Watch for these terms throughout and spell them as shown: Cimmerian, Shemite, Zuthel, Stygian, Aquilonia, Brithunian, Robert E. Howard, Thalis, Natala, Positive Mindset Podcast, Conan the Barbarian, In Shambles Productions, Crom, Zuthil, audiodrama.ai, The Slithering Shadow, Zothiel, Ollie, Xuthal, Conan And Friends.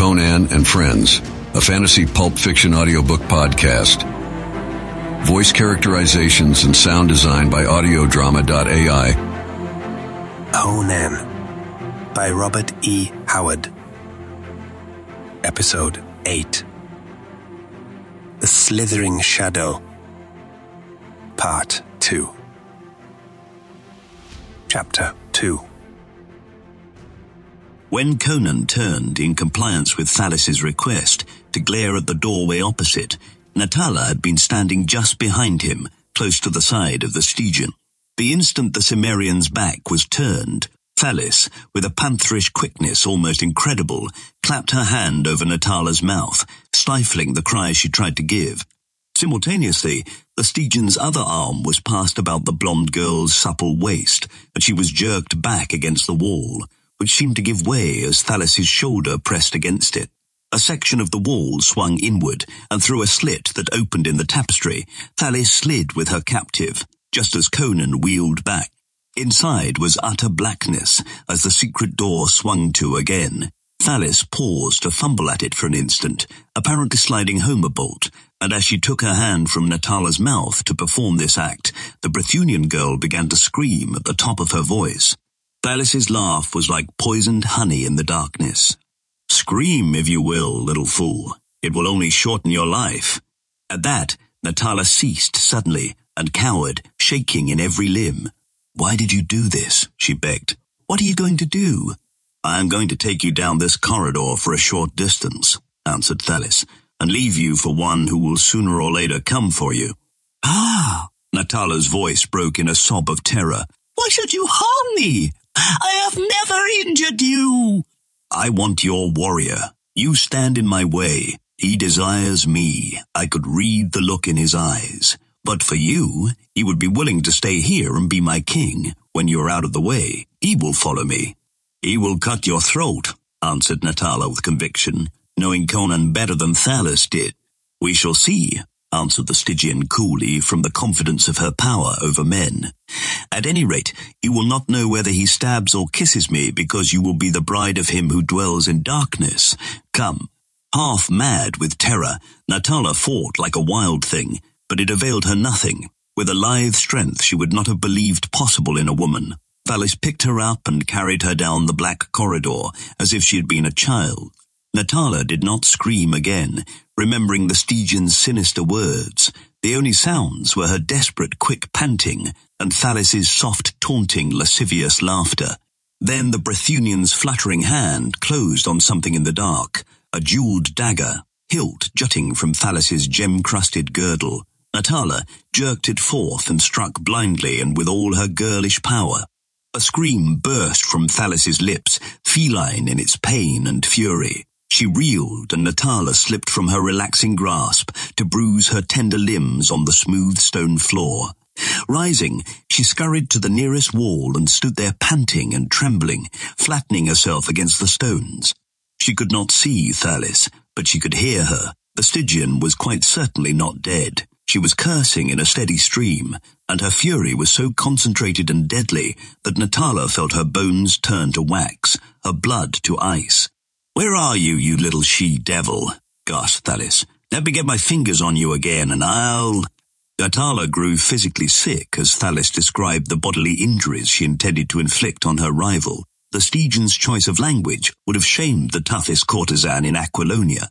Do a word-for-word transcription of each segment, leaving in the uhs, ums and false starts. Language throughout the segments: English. Conan and Friends, a fantasy pulp fiction audiobook podcast. Voice characterizations and sound design by Audiodrama dot A I. Conan by Robert E. Howard. Episode eight. The Slithering Shadow. Part two. Chapter two. When Conan turned, in compliance with Thalis' request, to glare at the doorway opposite, Natala had been standing just behind him, close to the side of the Stygian. The instant the Cimmerian's back was turned, Thalis, with a pantherish quickness almost incredible, clapped her hand over Natala's mouth, stifling the cry she tried to give. Simultaneously, the Stygian's other arm was passed about the blonde girl's supple waist, and she was jerked back against the wall, which seemed to give way as Thalis' shoulder pressed against it. A section of the wall swung inward, and through a slit that opened in the tapestry, Thalis slid with her captive, just as Conan wheeled back. Inside was utter blackness, as the secret door swung to again. Thalis paused to fumble at it for an instant, apparently sliding home a bolt, and as she took her hand from Natala's mouth to perform this act, the Brithunian girl began to scream at the top of her voice. Thalis' laugh was like poisoned honey in the darkness. "Scream, if you will, little fool. It will only shorten your life." At that, Natala ceased suddenly and cowered, shaking in every limb. "Why did you do this?" she begged. "What are you going to do?" "I am going to take you down this corridor for a short distance," answered Thalis, "and leave you for one who will sooner or later come for you." "Ah!" Natala's voice broke in a sob of terror. "Why should you harm me? I have never injured you." "I want your warrior. You stand in my way. He desires me. I could read the look in his eyes. But for you, he would be willing to stay here and be my king. When you are out of the way, he will follow me." "He will cut your throat," answered Natala with conviction, knowing Conan better than Thalis did. "We shall see," answered the Stygian coolly, from the confidence of her power over men. "At any rate, you will not know whether he stabs or kisses me, because you will be the bride of him who dwells in darkness. Come." Half mad with terror, Natala fought like a wild thing, but it availed her nothing, with a lithe strength she would not have believed possible in a woman. Thalis picked her up and carried her down the black corridor, as if she had been a child. Natala did not scream again, remembering the Stygian's sinister words. The only sounds were her desperate, quick panting and Thalis' soft, taunting, lascivious laughter. Then the Brithunian's fluttering hand closed on something in the dark, a jeweled dagger, hilt jutting from Thalis' gem-crusted girdle. Natala jerked it forth and struck blindly and with all her girlish power. A scream burst from Thalis' lips, feline in its pain and fury. She reeled, and Natala slipped from her relaxing grasp to bruise her tender limbs on the smooth stone floor. Rising, she scurried to the nearest wall and stood there panting and trembling, flattening herself against the stones. She could not see Thalis, but she could hear her. The Stygian was quite certainly not dead. She was cursing in a steady stream, and her fury was so concentrated and deadly that Natala felt her bones turn to wax, her blood to ice. "Where are you, you little she-devil?" gasped Thalis. "Let me get my fingers on you again, and I'll—" Natala grew physically sick as Thalis described the bodily injuries she intended to inflict on her rival. The Stygian's choice of language would have shamed the toughest courtesan in Aquilonia.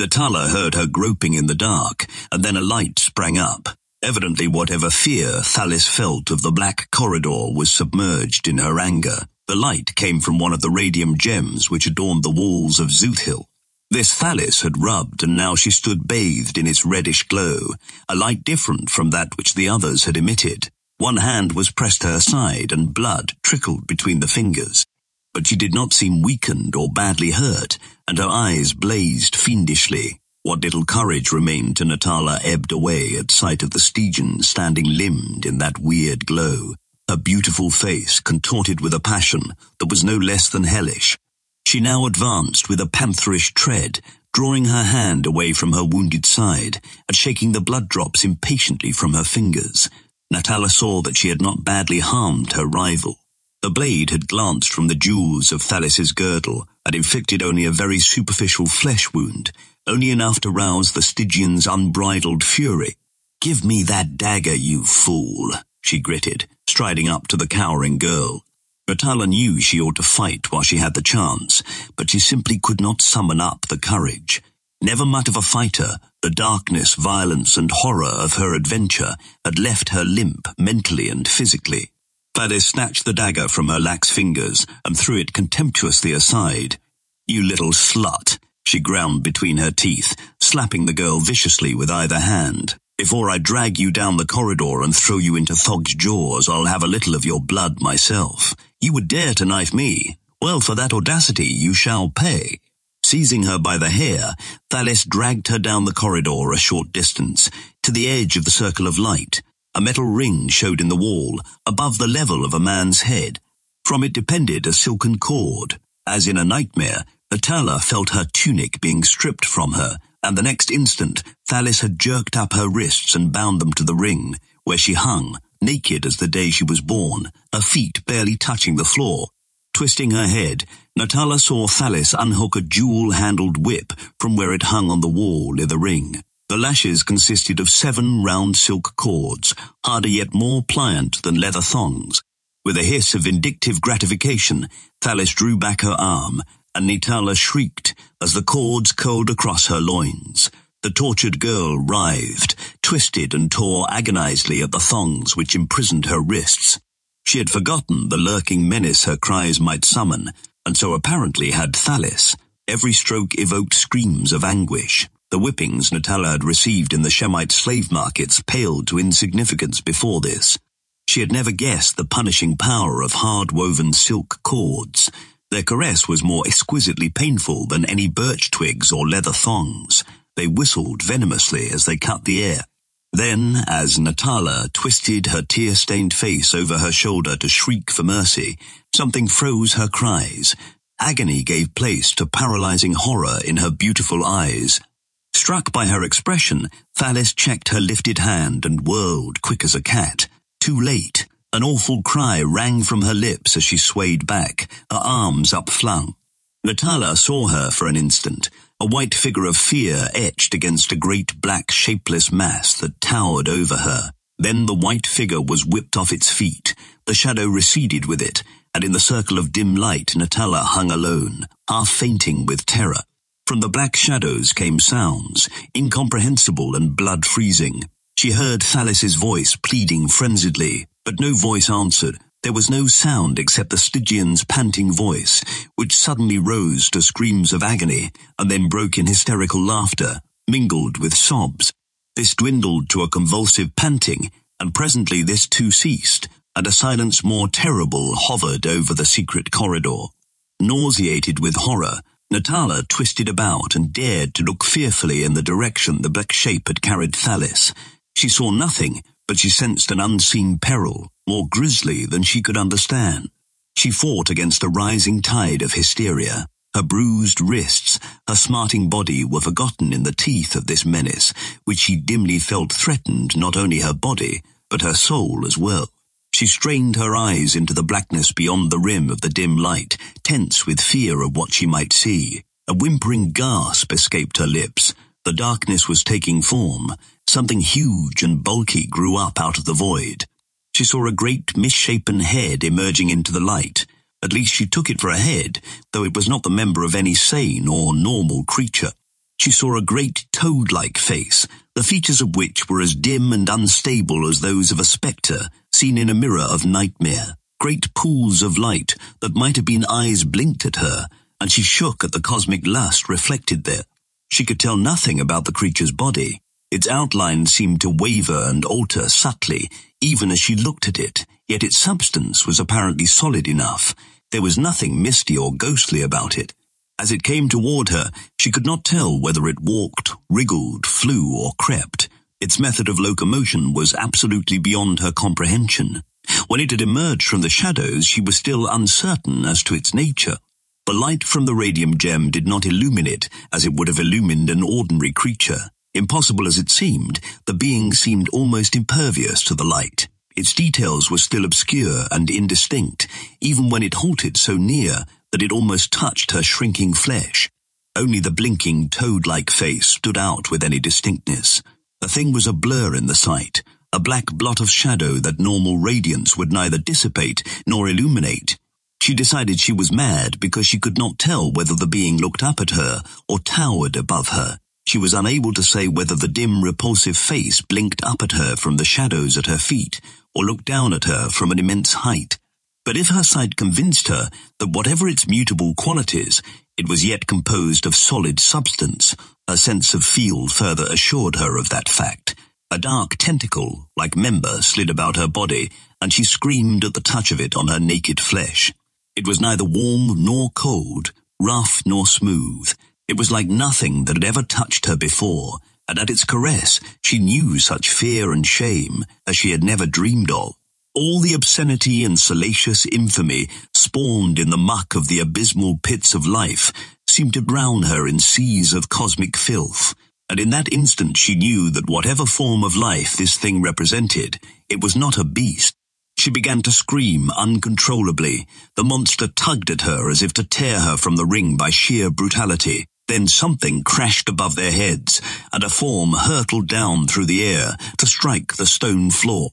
Natala heard her groping in the dark, and then a light sprang up. Evidently whatever fear Thalis felt of the black corridor was submerged in her anger. The light came from one of the radium gems which adorned the walls of Zuthel. This Thalis had rubbed, and now she stood bathed in its reddish glow, a light different from that which the others had emitted. One hand was pressed to her side, and blood trickled between the fingers. But she did not seem weakened or badly hurt, and her eyes blazed fiendishly. What little courage remained to Natala ebbed away at sight of the Stygian standing limbed in that weird glow, her beautiful face contorted with a passion that was no less than hellish. She now advanced with a pantherish tread, drawing her hand away from her wounded side and shaking the blood drops impatiently from her fingers. Natala saw that she had not badly harmed her rival. The blade had glanced from the jewels of Thalis's girdle and inflicted only a very superficial flesh wound, only enough to rouse the Stygian's unbridled fury. "Give me that dagger, you fool," she gritted, striding up to the cowering girl. Natala knew she ought to fight while she had the chance, but she simply could not summon up the courage. Never much of a fighter, the darkness, violence, and horror of her adventure had left her limp mentally and physically. Thalis snatched the dagger from her lax fingers and threw it contemptuously aside. "You little slut," she ground between her teeth, slapping the girl viciously with either hand. "Before I drag you down the corridor and throw you into Thog's jaws, I'll have a little of your blood myself. You would dare to knife me? Well, for that audacity you shall pay." Seizing her by the hair, Thalis dragged her down the corridor a short distance, to the edge of the circle of light. A metal ring showed in the wall, above the level of a man's head. From it depended a silken cord. As in a nightmare, Natala felt her tunic being stripped from her, and the next instant Thalis had jerked up her wrists and bound them to the ring, where she hung, naked as the day she was born, her feet barely touching the floor. Twisting her head, Natala saw Thalis unhook a jewel-handled whip from where it hung on the wall near the ring. The lashes consisted of seven round silk cords, harder yet more pliant than leather thongs. With a hiss of vindictive gratification, Thalis drew back her arm, and Natala shrieked as the cords curled across her loins. The tortured girl writhed, twisted and tore agonizedly at the thongs which imprisoned her wrists. She had forgotten the lurking menace her cries might summon, and so apparently had Thalis. Every stroke evoked screams of anguish. The whippings Natala had received in the Shemite slave markets paled to insignificance before this. She had never guessed the punishing power of hard-woven silk cords. Their caress was more exquisitely painful than any birch twigs or leather thongs. They whistled venomously as they cut the air. Then, as Natala twisted her tear-stained face over her shoulder to shriek for mercy, something froze her cries. Agony gave place to paralyzing horror in her beautiful eyes. Struck by her expression, Thalis checked her lifted hand and whirled quick as a cat. Too late. An awful cry rang from her lips as she swayed back, her arms upflung. Natala saw her for an instant, a white figure of fear etched against a great black shapeless mass that towered over her. Then the white figure was whipped off its feet, the shadow receded with it, and in the circle of dim light Natala hung alone, half fainting with terror. From the black shadows came sounds, incomprehensible and blood-freezing. She heard Thalis's voice pleading frenziedly, but no voice answered. There was no sound except the Stygian's panting voice, which suddenly rose to screams of agony and then broke in hysterical laughter, mingled with sobs. This dwindled to a convulsive panting, and presently this too ceased, and a silence more terrible hovered over the secret corridor. Nauseated with horror, Natala twisted about and dared to look fearfully in the direction the black shape had carried Thalis. She saw nothing, but she sensed an unseen peril, more grisly than she could understand. She fought against a rising tide of hysteria. Her bruised wrists, her smarting body were forgotten in the teeth of this menace, which she dimly felt threatened not only her body, but her soul as well. She strained her eyes into the blackness beyond the rim of the dim light, tense with fear of what she might see. A whimpering gasp escaped her lips. The darkness was taking form. Something huge and bulky grew up out of the void. She saw a great misshapen head emerging into the light. At least she took it for a head, though it was not the member of any sane or normal creature. She saw a great toad-like face, the features of which were as dim and unstable as those of a spectre seen in a mirror of nightmare. Great pools of light that might have been eyes blinked at her, and she shook at the cosmic lust reflected there. She could tell nothing about the creature's body. Its outline seemed to waver and alter subtly, even as she looked at it, yet its substance was apparently solid enough. There was nothing misty or ghostly about it. As it came toward her, she could not tell whether it walked, wriggled, flew, or crept. Its method of locomotion was absolutely beyond her comprehension. When it had emerged from the shadows, she was still uncertain as to its nature. The light from the radium gem did not illumine it as it would have illumined an ordinary creature. Impossible as it seemed, the being seemed almost impervious to the light. Its details were still obscure and indistinct, even when it halted so near that it almost touched her shrinking flesh. Only the blinking, toad-like face stood out with any distinctness. The thing was a blur in the sight, a black blot of shadow that normal radiance would neither dissipate nor illuminate. She decided she was mad because she could not tell whether the being looked up at her or towered above her. She was unable to say whether the dim, repulsive face blinked up at her from the shadows at her feet or looked down at her from an immense height. But if her sight convinced her that whatever its mutable qualities, it was yet composed of solid substance, her sense of feel further assured her of that fact. A dark tentacle, like member, slid about her body, and she screamed at the touch of it on her naked flesh. It was neither warm nor cold, rough nor smooth. It was like nothing that had ever touched her before, and at its caress she knew such fear and shame as she had never dreamed of. All the obscenity and salacious infamy spawned in the muck of the abysmal pits of life seemed to drown her in seas of cosmic filth, and in that instant she knew that whatever form of life this thing represented, it was not a beast. She began to scream uncontrollably. The monster tugged at her as if to tear her from the ring by sheer brutality. Then something crashed above their heads, and a form hurtled down through the air to strike the stone floor.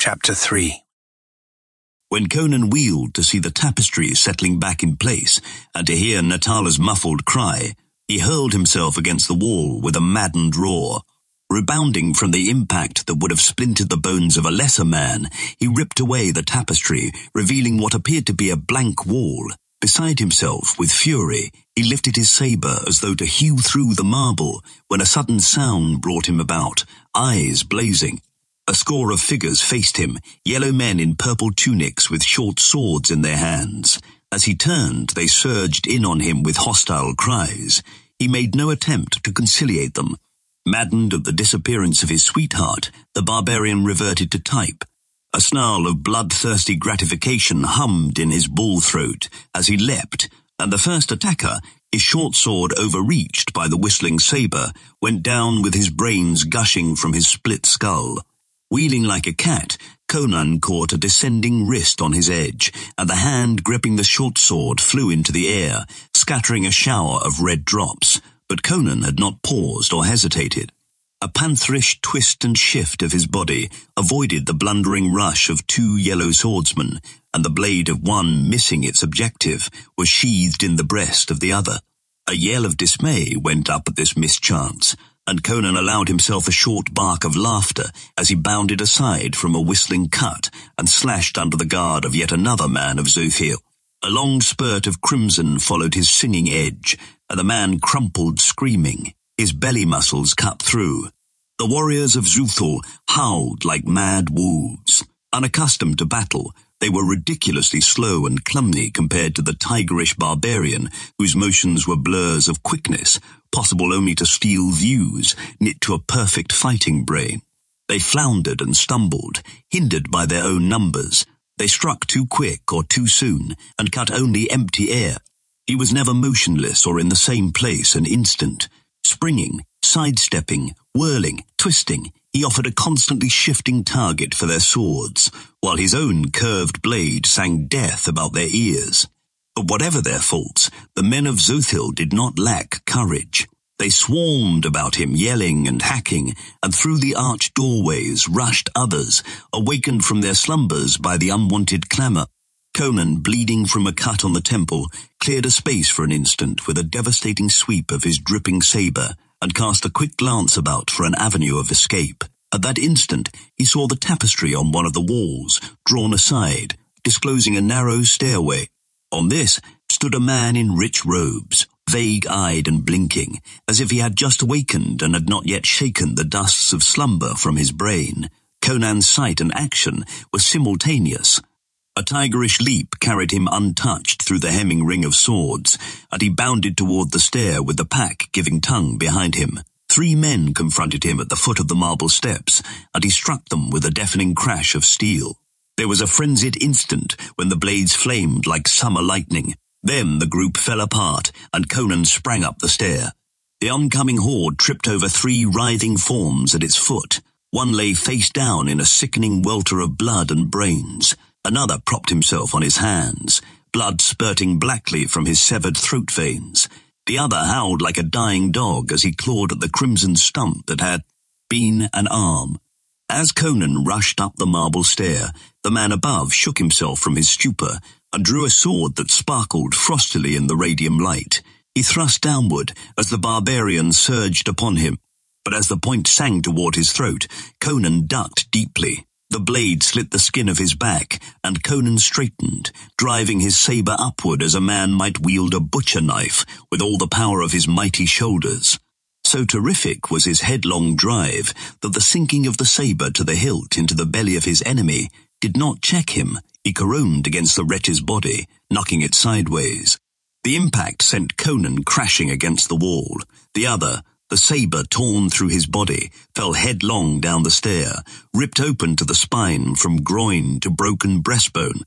Chapter three. When Conan wheeled to see the tapestry settling back in place and to hear Natala's muffled cry, he hurled himself against the wall with a maddened roar. Rebounding from the impact that would have splintered the bones of a lesser man, he ripped away the tapestry, revealing what appeared to be a blank wall. Beside himself with fury, he lifted his saber as though to hew through the marble, when a sudden sound brought him about, eyes blazing. A score of figures faced him, yellow men in purple tunics with short swords in their hands. As he turned, they surged in on him with hostile cries. He made no attempt to conciliate them. Maddened at the disappearance of his sweetheart, the barbarian reverted to type. A snarl of bloodthirsty gratification hummed in his bull throat as he leapt, and the first attacker, his short sword overreached by the whistling saber, went down with his brains gushing from his split skull. Wheeling like a cat, Conan caught a descending wrist on his edge, and the hand gripping the short sword flew into the air, scattering a shower of red drops. But Conan had not paused or hesitated. A pantherish twist and shift of his body avoided the blundering rush of two yellow swordsmen, and the blade of one, missing its objective, was sheathed in the breast of the other. A yell of dismay went up at this mischance, and Conan allowed himself a short bark of laughter as he bounded aside from a whistling cut and slashed under the guard of yet another man of Zothiel. A long spurt of crimson followed his singing edge, and the man crumpled screaming, his belly muscles cut through. The warriors of Xuthal howled like mad wolves. Unaccustomed to battle, they were ridiculously slow and clumsy compared to the tigerish barbarian, whose motions were blurs of quickness, possible only to steel views, knit to a perfect fighting brain. They floundered and stumbled, hindered by their own numbers. They struck too quick or too soon, and cut only empty air. He was never motionless or in the same place an instant. Springing, sidestepping, whirling, twisting, he offered a constantly shifting target for their swords, while his own curved blade sang death about their ears. But whatever their faults, the men of Zothiel did not lack courage. They swarmed about him, yelling and hacking, and through the arched doorways rushed others, awakened from their slumbers by the unwonted clamour. Conan, bleeding from a cut on the temple, cleared a space for an instant with a devastating sweep of his dripping sabre, and cast a quick glance about for an avenue of escape. At that instant he saw the tapestry on one of the walls drawn aside, disclosing a narrow stairway. On this stood a man in rich robes, vague-eyed and blinking, as if he had just awakened and had not yet shaken the dusts of slumber from his brain. Conan's sight and action were simultaneous. A tigerish leap carried him untouched through the hemming ring of swords, and he bounded toward the stair with the pack giving tongue behind him. Three men confronted him at the foot of the marble steps, and he struck them with a deafening crash of steel. There was a frenzied instant when the blades flamed like summer lightning. Then the group fell apart, and Conan sprang up the stair. The oncoming horde tripped over three writhing forms at its foot. One lay face down in a sickening welter of blood and brains. Another propped himself on his hands, blood spurting blackly from his severed throat veins. The other howled like a dying dog as he clawed at the crimson stump that had been an arm. As Conan rushed up the marble stair, the man above shook himself from his stupor and drew a sword that sparkled frostily in the radium light. He thrust downward as the barbarian surged upon him, but as the point sang toward his throat, Conan ducked deeply. The blade slit the skin of his back, and Conan straightened, driving his saber upward as a man might wield a butcher knife with all the power of his mighty shoulders. So terrific was his headlong drive that the sinking of the saber to the hilt into the belly of his enemy did not check him. He caromed against the wretch's body, knocking it sideways. The impact sent Conan crashing against the wall. The other, the saber torn through his body, fell headlong down the stair, ripped open to the spine from groin to broken breastbone.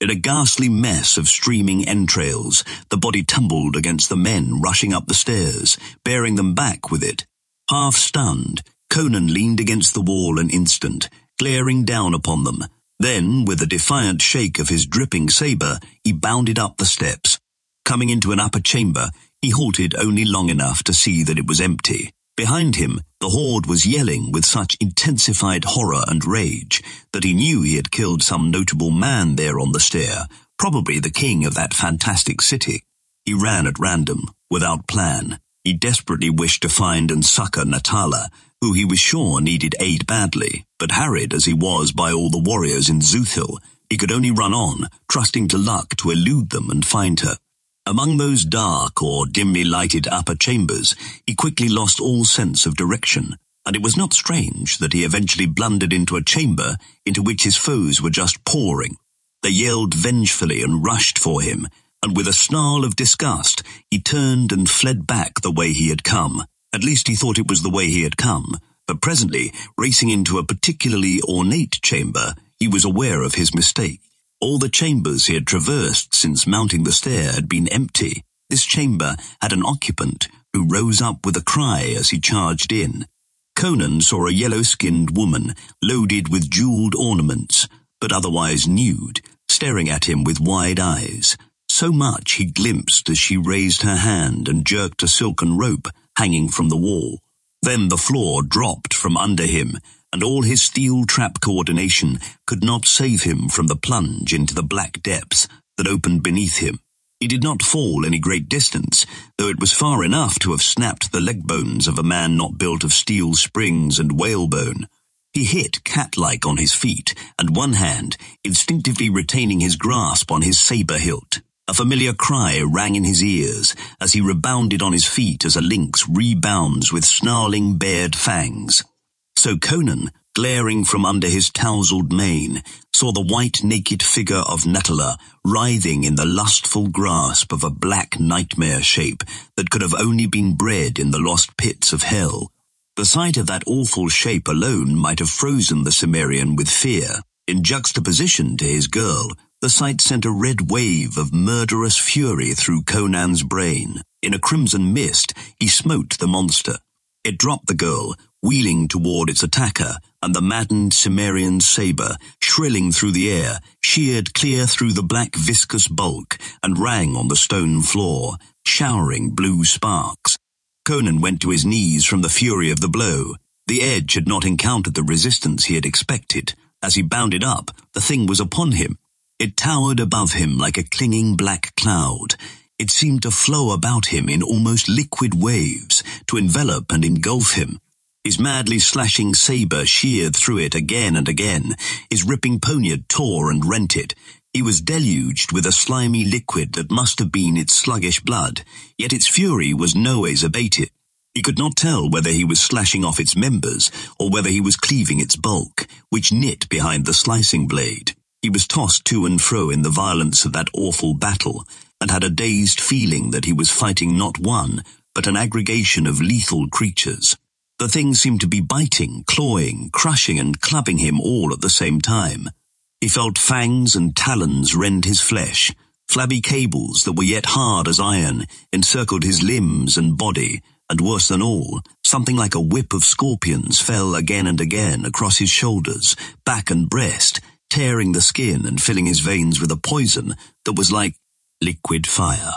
In a ghastly mess of streaming entrails, the body tumbled against the men rushing up the stairs, bearing them back with it. Half stunned, Conan leaned against the wall an instant, glaring down upon them. Then, with a defiant shake of his dripping saber, he bounded up the steps. Coming into an upper chamber, he halted only long enough to see that it was empty. Behind him, the horde was yelling with such intensified horror and rage that he knew he had killed some notable man there on the stair, probably the king of that fantastic city. He ran at random, without plan. He desperately wished to find and succor Natala, who he was sure needed aid badly, but harried as he was by all the warriors in Zuthil, he could only run on, trusting to luck to elude them and find her. Among those dark or dimly lighted upper chambers, he quickly lost all sense of direction, and it was not strange that he eventually blundered into a chamber into which his foes were just pouring. They yelled vengefully and rushed for him, and with a snarl of disgust, he turned and fled back the way he had come. At least he thought it was the way he had come, but presently, racing into a particularly ornate chamber, he was aware of his mistake. All the chambers he had traversed since mounting the stair had been empty. This chamber had an occupant who rose up with a cry as he charged in. Conan saw a yellow-skinned woman loaded with jeweled ornaments, but otherwise nude, staring at him with wide eyes. So much he glimpsed as she raised her hand and jerked a silken rope hanging from the wall. Then the floor dropped from under him, and all his steel-trap coordination could not save him from the plunge into the black depths that opened beneath him. He did not fall any great distance, though it was far enough to have snapped the leg bones of a man not built of steel springs and whalebone. He hit cat-like on his feet, and one hand, instinctively retaining his grasp on his saber hilt. A familiar cry rang in his ears as he rebounded on his feet as a lynx rebounds with snarling, bared fangs. So Conan, glaring from under his tousled mane, saw the white naked figure of Natala writhing in the lustful grasp of a black nightmare shape that could have only been bred in the lost pits of hell. The sight of that awful shape alone might have frozen the Cimmerian with fear. In juxtaposition to his girl, the sight sent a red wave of murderous fury through Conan's brain. In a crimson mist, he smote the monster. It dropped the girl, wheeling toward its attacker, and the maddened Cimmerian's saber, shrilling through the air, sheared clear through the black viscous bulk and rang on the stone floor, showering blue sparks. Conan went to his knees from the fury of the blow. The edge had not encountered the resistance he had expected. As he bounded up, the thing was upon him. It towered above him like a clinging black cloud. It seemed to flow about him in almost liquid waves, to envelop and engulf him. His madly slashing saber sheared through it again and again. His ripping poniard tore and rent it. He was deluged with a slimy liquid that must have been its sluggish blood, yet its fury was noways abated. He could not tell whether he was slashing off its members or whether he was cleaving its bulk, which knit behind the slicing blade. He was tossed to and fro in the violence of that awful battle, and had a dazed feeling that he was fighting not one, but an aggregation of lethal creatures. The thing seemed to be biting, clawing, crushing and clubbing him all at the same time. He felt fangs and talons rend his flesh. Flabby cables that were yet hard as iron encircled his limbs and body, and worse than all, something like a whip of scorpions fell again and again across his shoulders, back and breast, tearing the skin and filling his veins with a poison that was like liquid fire.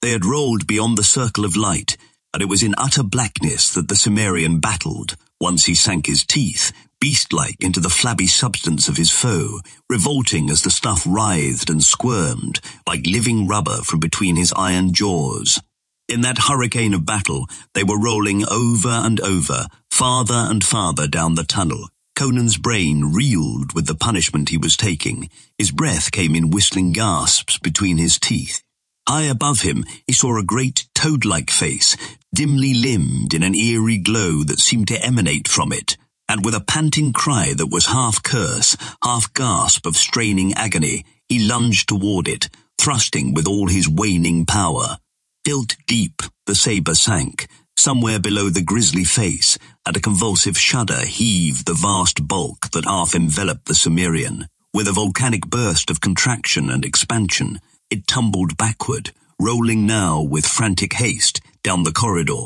They had rolled beyond the circle of light, and it was in utter blackness that the Cimmerian battled, once he sank his teeth, beast-like, into the flabby substance of his foe, revolting as the stuff writhed and squirmed, like living rubber from between his iron jaws. In that hurricane of battle, they were rolling over and over, farther and farther down the tunnel. Conan's brain reeled with the punishment he was taking. His breath came in whistling gasps between his teeth. High above him, he saw a great toad-like face, dimly limbed in an eerie glow that seemed to emanate from it, and with a panting cry that was half curse, half gasp of straining agony, he lunged toward it, thrusting with all his waning power. Built deep, the sabre sank, somewhere below the grisly face, and a convulsive shudder heaved the vast bulk that half enveloped the Cimmerian. With a volcanic burst of contraction and expansion, it tumbled backward, rolling now with frantic haste down the corridor.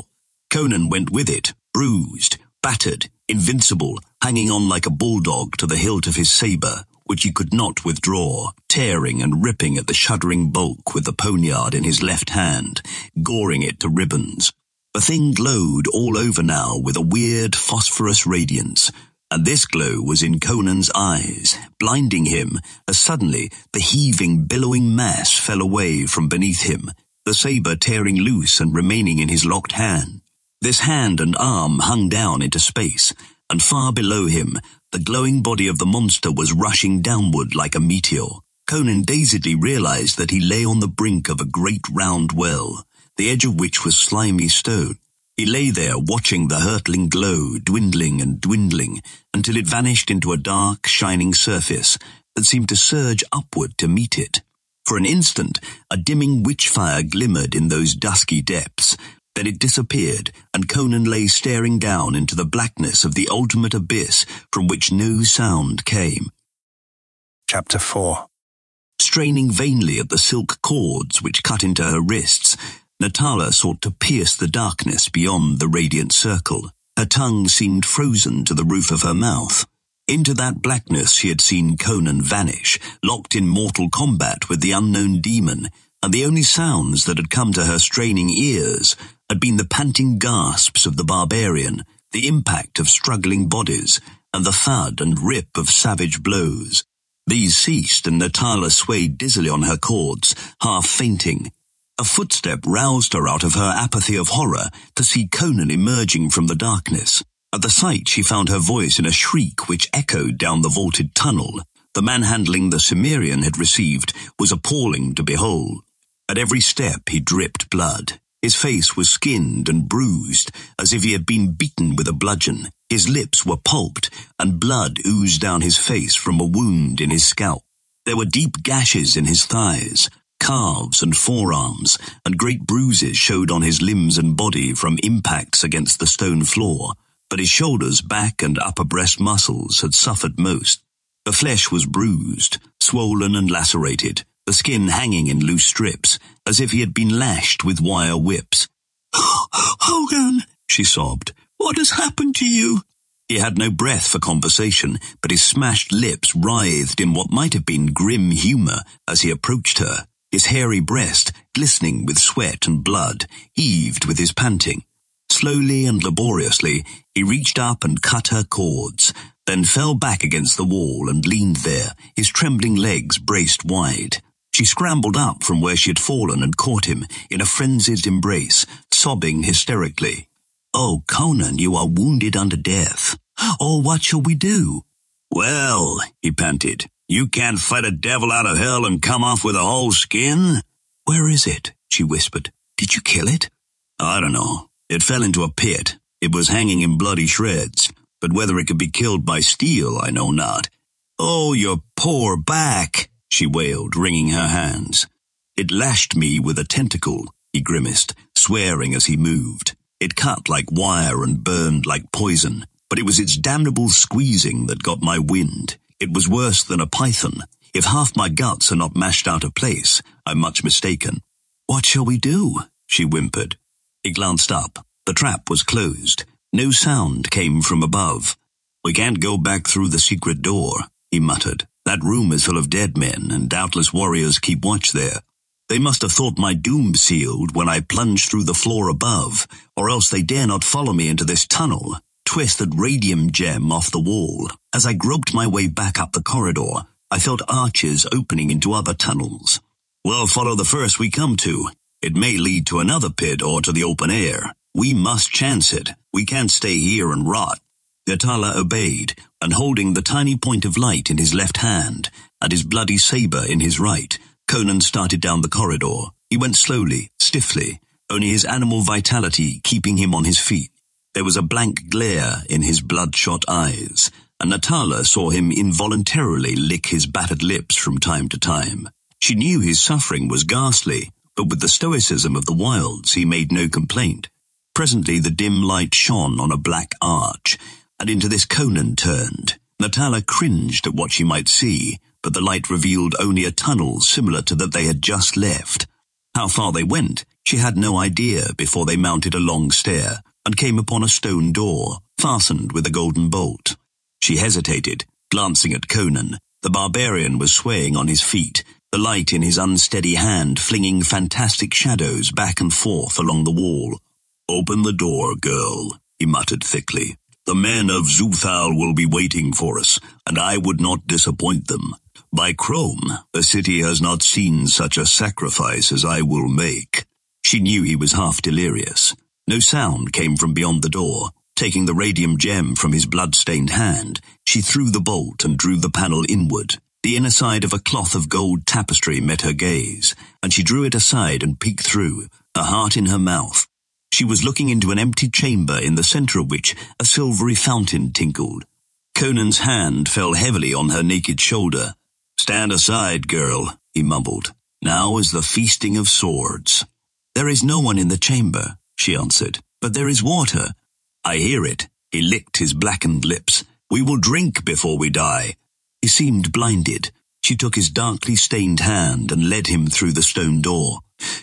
Conan went with it, bruised, battered, invincible, hanging on like a bulldog to the hilt of his sabre, which he could not withdraw, tearing and ripping at the shuddering bulk with the poniard in his left hand, goring it to ribbons. The thing glowed all over now with a weird phosphorus radiance, and this glow was in Conan's eyes, blinding him, as suddenly the heaving, billowing mass fell away from beneath him, the sabre tearing loose and remaining in his locked hand. This hand and arm hung down into space, and far below him, the glowing body of the monster was rushing downward like a meteor. Conan dazedly realized that he lay on the brink of a great round well, the edge of which was slimy stone. He lay there watching the hurtling glow dwindling and dwindling until it vanished into a dark, shining surface that seemed to surge upward to meet it. For an instant, a dimming witch-fire glimmered in those dusky depths. Then it disappeared, and Conan lay staring down into the blackness of the ultimate abyss from which no sound came. Chapter four. Straining vainly at the silk cords which cut into her wrists, Natala sought to pierce the darkness beyond the radiant circle. Her tongue seemed frozen to the roof of her mouth. Into that blackness she had seen Conan vanish, locked in mortal combat with the unknown demon, and the only sounds that had come to her straining ears had been the panting gasps of the barbarian, the impact of struggling bodies, and the thud and rip of savage blows. These ceased, and Natala swayed dizzily on her cords, half fainting. A footstep roused her out of her apathy of horror to see Conan emerging from the darkness. At the sight she found her voice in a shriek which echoed down the vaulted tunnel. The manhandling the Cimmerian had received was appalling to behold. At every step he dripped blood. His face was skinned and bruised, as if he had been beaten with a bludgeon. His lips were pulped, and blood oozed down his face from a wound in his scalp. There were deep gashes in his thighs, calves and forearms, and great bruises showed on his limbs and body from impacts against the stone floor, but his shoulders, back, and upper breast muscles had suffered most. The flesh was bruised, swollen and lacerated, the skin hanging in loose strips, as if he had been lashed with wire whips. "Hogan," she sobbed, "what has happened to you?" He had no breath for conversation, but his smashed lips writhed in what might have been grim humor as he approached her. His hairy breast, glistening with sweat and blood, heaved with his panting. Slowly and laboriously, he reached up and cut her cords, then fell back against the wall and leaned there, his trembling legs braced wide. She scrambled up from where she had fallen and caught him in a frenzied embrace, sobbing hysterically. "Oh, Conan, you are wounded unto death. Oh, what shall we do?" "Well," he panted, "you can't fight a devil out of hell and come off with a whole skin?" "Where is it?" she whispered. "Did you kill it?" "I don't know. It fell into a pit. It was hanging in bloody shreds. But whether it could be killed by steel, I know not." "Oh, your poor back," she wailed, wringing her hands. "It lashed me with a tentacle," he grimaced, swearing as he moved. "It cut like wire and burned like poison, but it was its damnable squeezing that got my wind. It was worse than a python. If half my guts are not mashed out of place, I'm much mistaken." "What shall we do?" she whimpered. He glanced up. The trap was closed. No sound came from above. "We can't go back through the secret door," he muttered. "That room is full of dead men, and doubtless warriors keep watch there. They must have thought my doom sealed when I plunged through the floor above, or else they dare not follow me into this tunnel. Twist that radium gem off the wall." As I groped my way back up the corridor, I felt arches opening into other tunnels. "We'll follow the first we come to. It may lead to another pit or to the open air. We must chance it. We can't stay here and rot." Natala obeyed, and holding the tiny point of light in his left hand and his bloody saber in his right, Conan started down the corridor. He went slowly, stiffly, only his animal vitality keeping him on his feet. There was a blank glare in his bloodshot eyes, and Natala saw him involuntarily lick his battered lips from time to time. She knew his suffering was ghastly, but with the stoicism of the wilds he made no complaint. Presently the dim light shone on a black arch, and into this Conan turned. Natala cringed at what she might see, but the light revealed only a tunnel similar to that they had just left. How far they went, she had no idea before they mounted a long stair, and came upon a stone door, fastened with a golden bolt. She hesitated, glancing at Conan. The barbarian was swaying on his feet, the light in his unsteady hand flinging fantastic shadows back and forth along the wall. "Open the door, girl," he muttered thickly. "The men of Xuthal will be waiting for us, and I would not disappoint them. By Chrome, the city has not seen such a sacrifice as I will make." She knew he was half delirious. No sound came from beyond the door. Taking the radium gem from his blood-stained hand, she threw the bolt and drew the panel inward. The inner side of a cloth of gold tapestry met her gaze, and she drew it aside and peeked through, her heart in her mouth. She was looking into an empty chamber in the centre of which a silvery fountain tinkled. Conan's hand fell heavily on her naked shoulder. "Stand aside, girl," he mumbled. "Now is the feasting of swords." "There is no one in the chamber," she answered, "but there is water." "I hear it." He licked his blackened lips. "We will drink before we die." He seemed blinded. She took his darkly stained hand and led him through the stone door.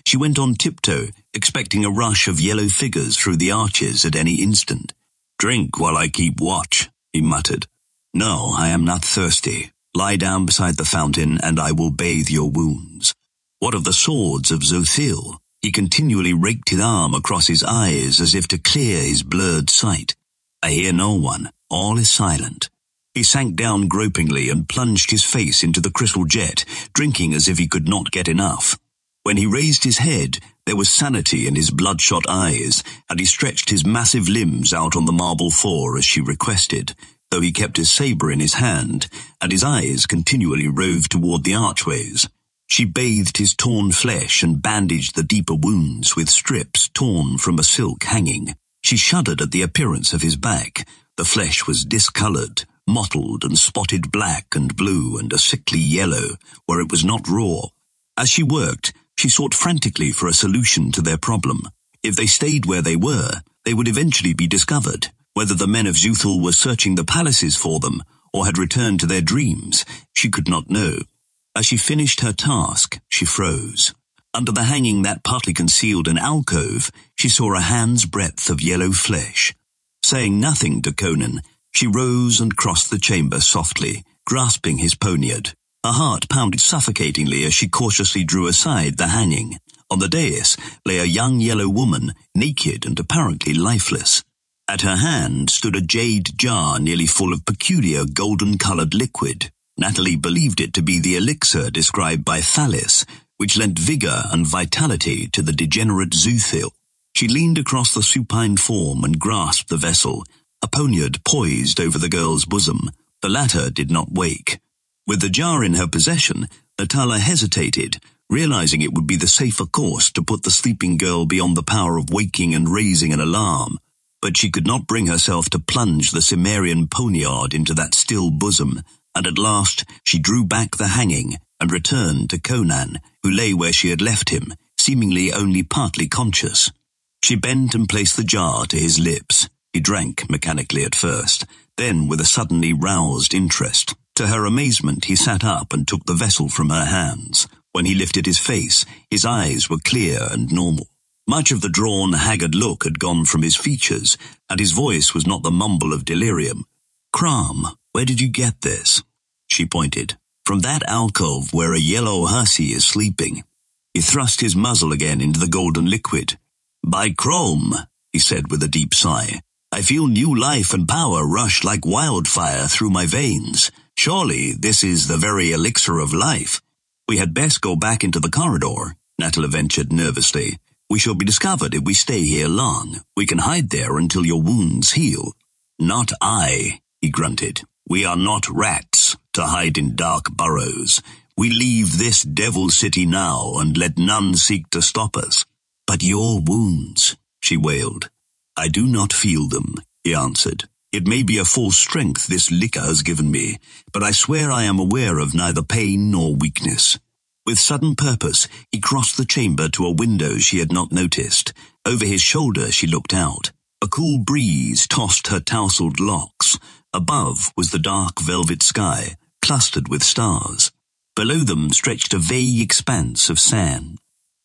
She went on tiptoe, expecting a rush of yellow figures through the arches at any instant. "Drink while I keep watch," he muttered. "No, I am not thirsty. Lie down beside the fountain, and I will bathe your wounds." What of the swords of Zothiel? He continually raked his arm across his eyes as if to clear his blurred sight. "I hear no one. All is silent." He sank down gropingly and plunged his face into the crystal jet, drinking as if he could not get enough. When he raised his head, there was sanity in his bloodshot eyes, and he stretched his massive limbs out on the marble floor as she requested, though he kept his sabre in his hand, and his eyes continually roved toward the archways. She bathed his torn flesh and bandaged the deeper wounds with strips torn from a silk hanging. She shuddered at the appearance of his back. The flesh was discoloured, mottled and spotted black and blue and a sickly yellow, where it was not raw. As she worked, she sought frantically for a solution to their problem. If they stayed where they were, they would eventually be discovered. Whether the men of Xuthal were searching the palaces for them or had returned to their dreams, she could not know. As she finished her task, she froze. Under the hanging that partly concealed an alcove, she saw a hand's breadth of yellow flesh. Saying nothing to Conan, she rose and crossed the chamber softly, grasping his poniard. Her heart pounded suffocatingly as she cautiously drew aside the hanging. On the dais lay a young yellow woman, naked and apparently lifeless. At her hand stood a jade jar nearly full of peculiar golden-coloured liquid. Natala believed it to be the elixir described by Thalis, which lent vigour and vitality to the degenerate Zuthil. She leaned across the supine form and grasped the vessel, a poniard poised over the girl's bosom. The latter did not wake. With the jar in her possession, Natala hesitated, realizing it would be the safer course to put the sleeping girl beyond the power of waking and raising an alarm, but she could not bring herself to plunge the Cimmerian poniard into that still bosom, and at last she drew back the hanging and returned to Conan, who lay where she had left him, seemingly only partly conscious. She bent and placed the jar to his lips. He drank mechanically at first, then with a suddenly roused interest. To her amazement, he sat up and took the vessel from her hands. When he lifted his face, his eyes were clear and normal. Much of the drawn, haggard look had gone from his features, and his voice was not the mumble of delirium. "Crom, where did you get this?" She pointed. "From that alcove where a yellow hussy is sleeping." He thrust his muzzle again into the golden liquid. "By Crom," he said with a deep sigh, "I feel new life and power rush like wildfire through my veins. Surely this is the very elixir of life." "We had best go back into the corridor," Natala ventured nervously. "We shall be discovered if we stay here long. We can hide there until your wounds heal." "Not I," he grunted. "We are not rats to hide in dark burrows. We leave this devil city now and let none seek to stop us." "But your wounds," she wailed. "I do not feel them," he answered. "It may be a false strength this liquor has given me, but I swear I am aware of neither pain nor weakness." With sudden purpose, he crossed the chamber to a window she had not noticed. Over his shoulder she looked out. A cool breeze tossed her tousled locks. Above was the dark velvet sky, clustered with stars. Below them stretched a vague expanse of sand.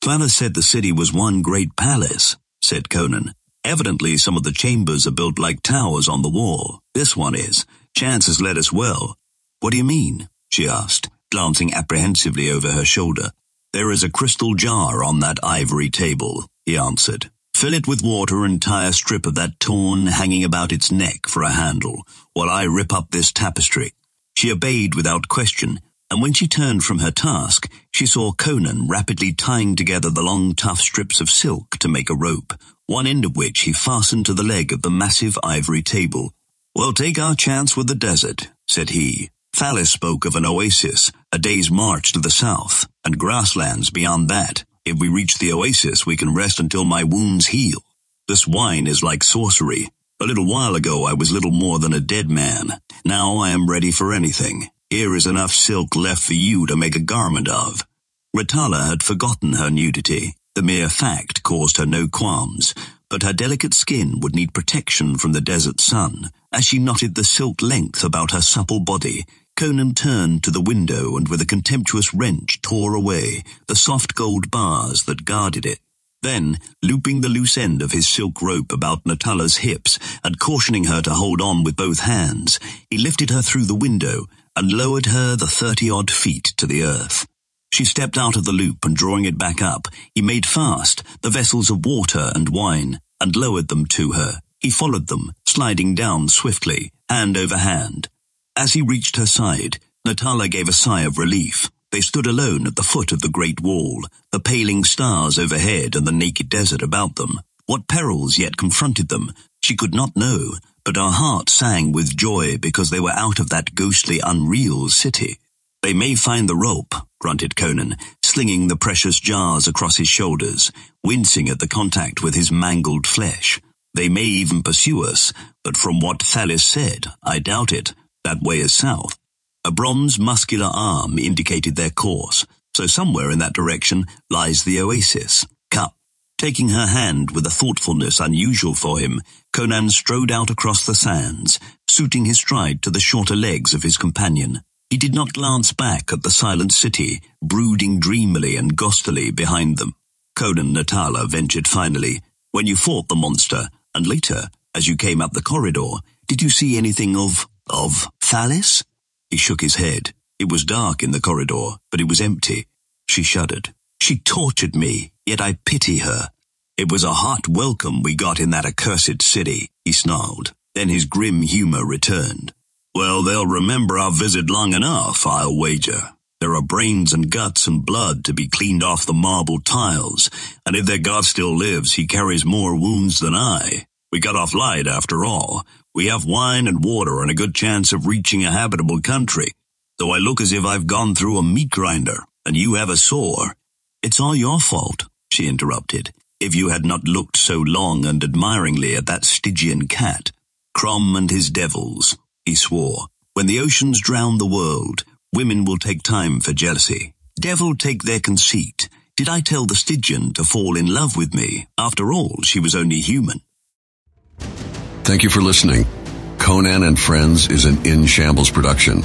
"Thalis said the city was one great palace," said Conan. "Evidently some of the chambers are built like towers on the wall. This one is. Chance has led us well." "What do you mean?" she asked, glancing apprehensively over her shoulder. "There is a crystal jar on that ivory table," he answered. "Fill it with water and tie a strip of that torn hanging about its neck for a handle, while I rip up this tapestry." She obeyed without question, and when she turned from her task, she saw Conan rapidly tying together the long, tough strips of silk to make a rope, one end of which he fastened to the leg of the massive ivory table. "We'll take our chance with the desert," said he. "Thalis spoke of an oasis, a day's march to the south, and grasslands beyond that. If we reach the oasis, we can rest until my wounds heal. This wine is like sorcery. A little while ago I was little more than a dead man. Now I am ready for anything. Here is enough silk left for you to make a garment of." Natala had forgotten her nudity. The mere fact caused her no qualms, but her delicate skin would need protection from the desert sun. As she knotted the silk length about her supple body, Conan turned to the window and with a contemptuous wrench tore away the soft gold bars that guarded it. Then, looping the loose end of his silk rope about Natala's hips and cautioning her to hold on with both hands, he lifted her through the window and lowered her the thirty-odd feet to the earth. She stepped out of the loop and drawing it back up, he made fast the vessels of water and wine and lowered them to her. He followed them, sliding down swiftly, hand over hand. As he reached her side, Natala gave a sigh of relief. They stood alone at the foot of the great wall, the paling stars overhead and the naked desert about them. What perils yet confronted them, she could not know, but her heart sang with joy because they were out of that ghostly, unreal city. "They may find the rope," grunted Conan, slinging the precious jars across his shoulders, wincing at the contact with his mangled flesh. "They may even pursue us, but from what Thalis said, I doubt it. That way is south." A bronze muscular arm indicated their course, so somewhere in that direction lies the oasis. Come. Taking her hand with a thoughtfulness unusual for him, Conan strode out across the sands, suiting his stride to the shorter legs of his companion. He did not glance back at the silent city, brooding dreamily and ghostily behind them. Conan Natala ventured finally, "When you fought the monster, and later, as you came up the corridor, did you see anything of... of Thalis?" He shook his head. It was dark in the corridor, but it was empty. She shuddered. "She tortured me, yet I pity her." "It was a hot welcome we got in that accursed city," he snarled. Then his grim humor returned. "Well, they'll remember our visit long enough, I'll wager. There are brains and guts and blood to be cleaned off the marble tiles, and if their god still lives, he carries more wounds than I. We got off light, after all. We have wine and water and a good chance of reaching a habitable country, though I look as if I've gone through a meat grinder, and you have a sore." "It's all your fault," she interrupted, "if you had not looked so long and admiringly at that Stygian cat." "Crom and his devils," he swore. "When the oceans drown the world, women will take time for jealousy. Devil take their conceit. Did I tell the Stygian to fall in love with me? After all, she was only human." Thank you for listening. Conan and Friends is an In Shambles production.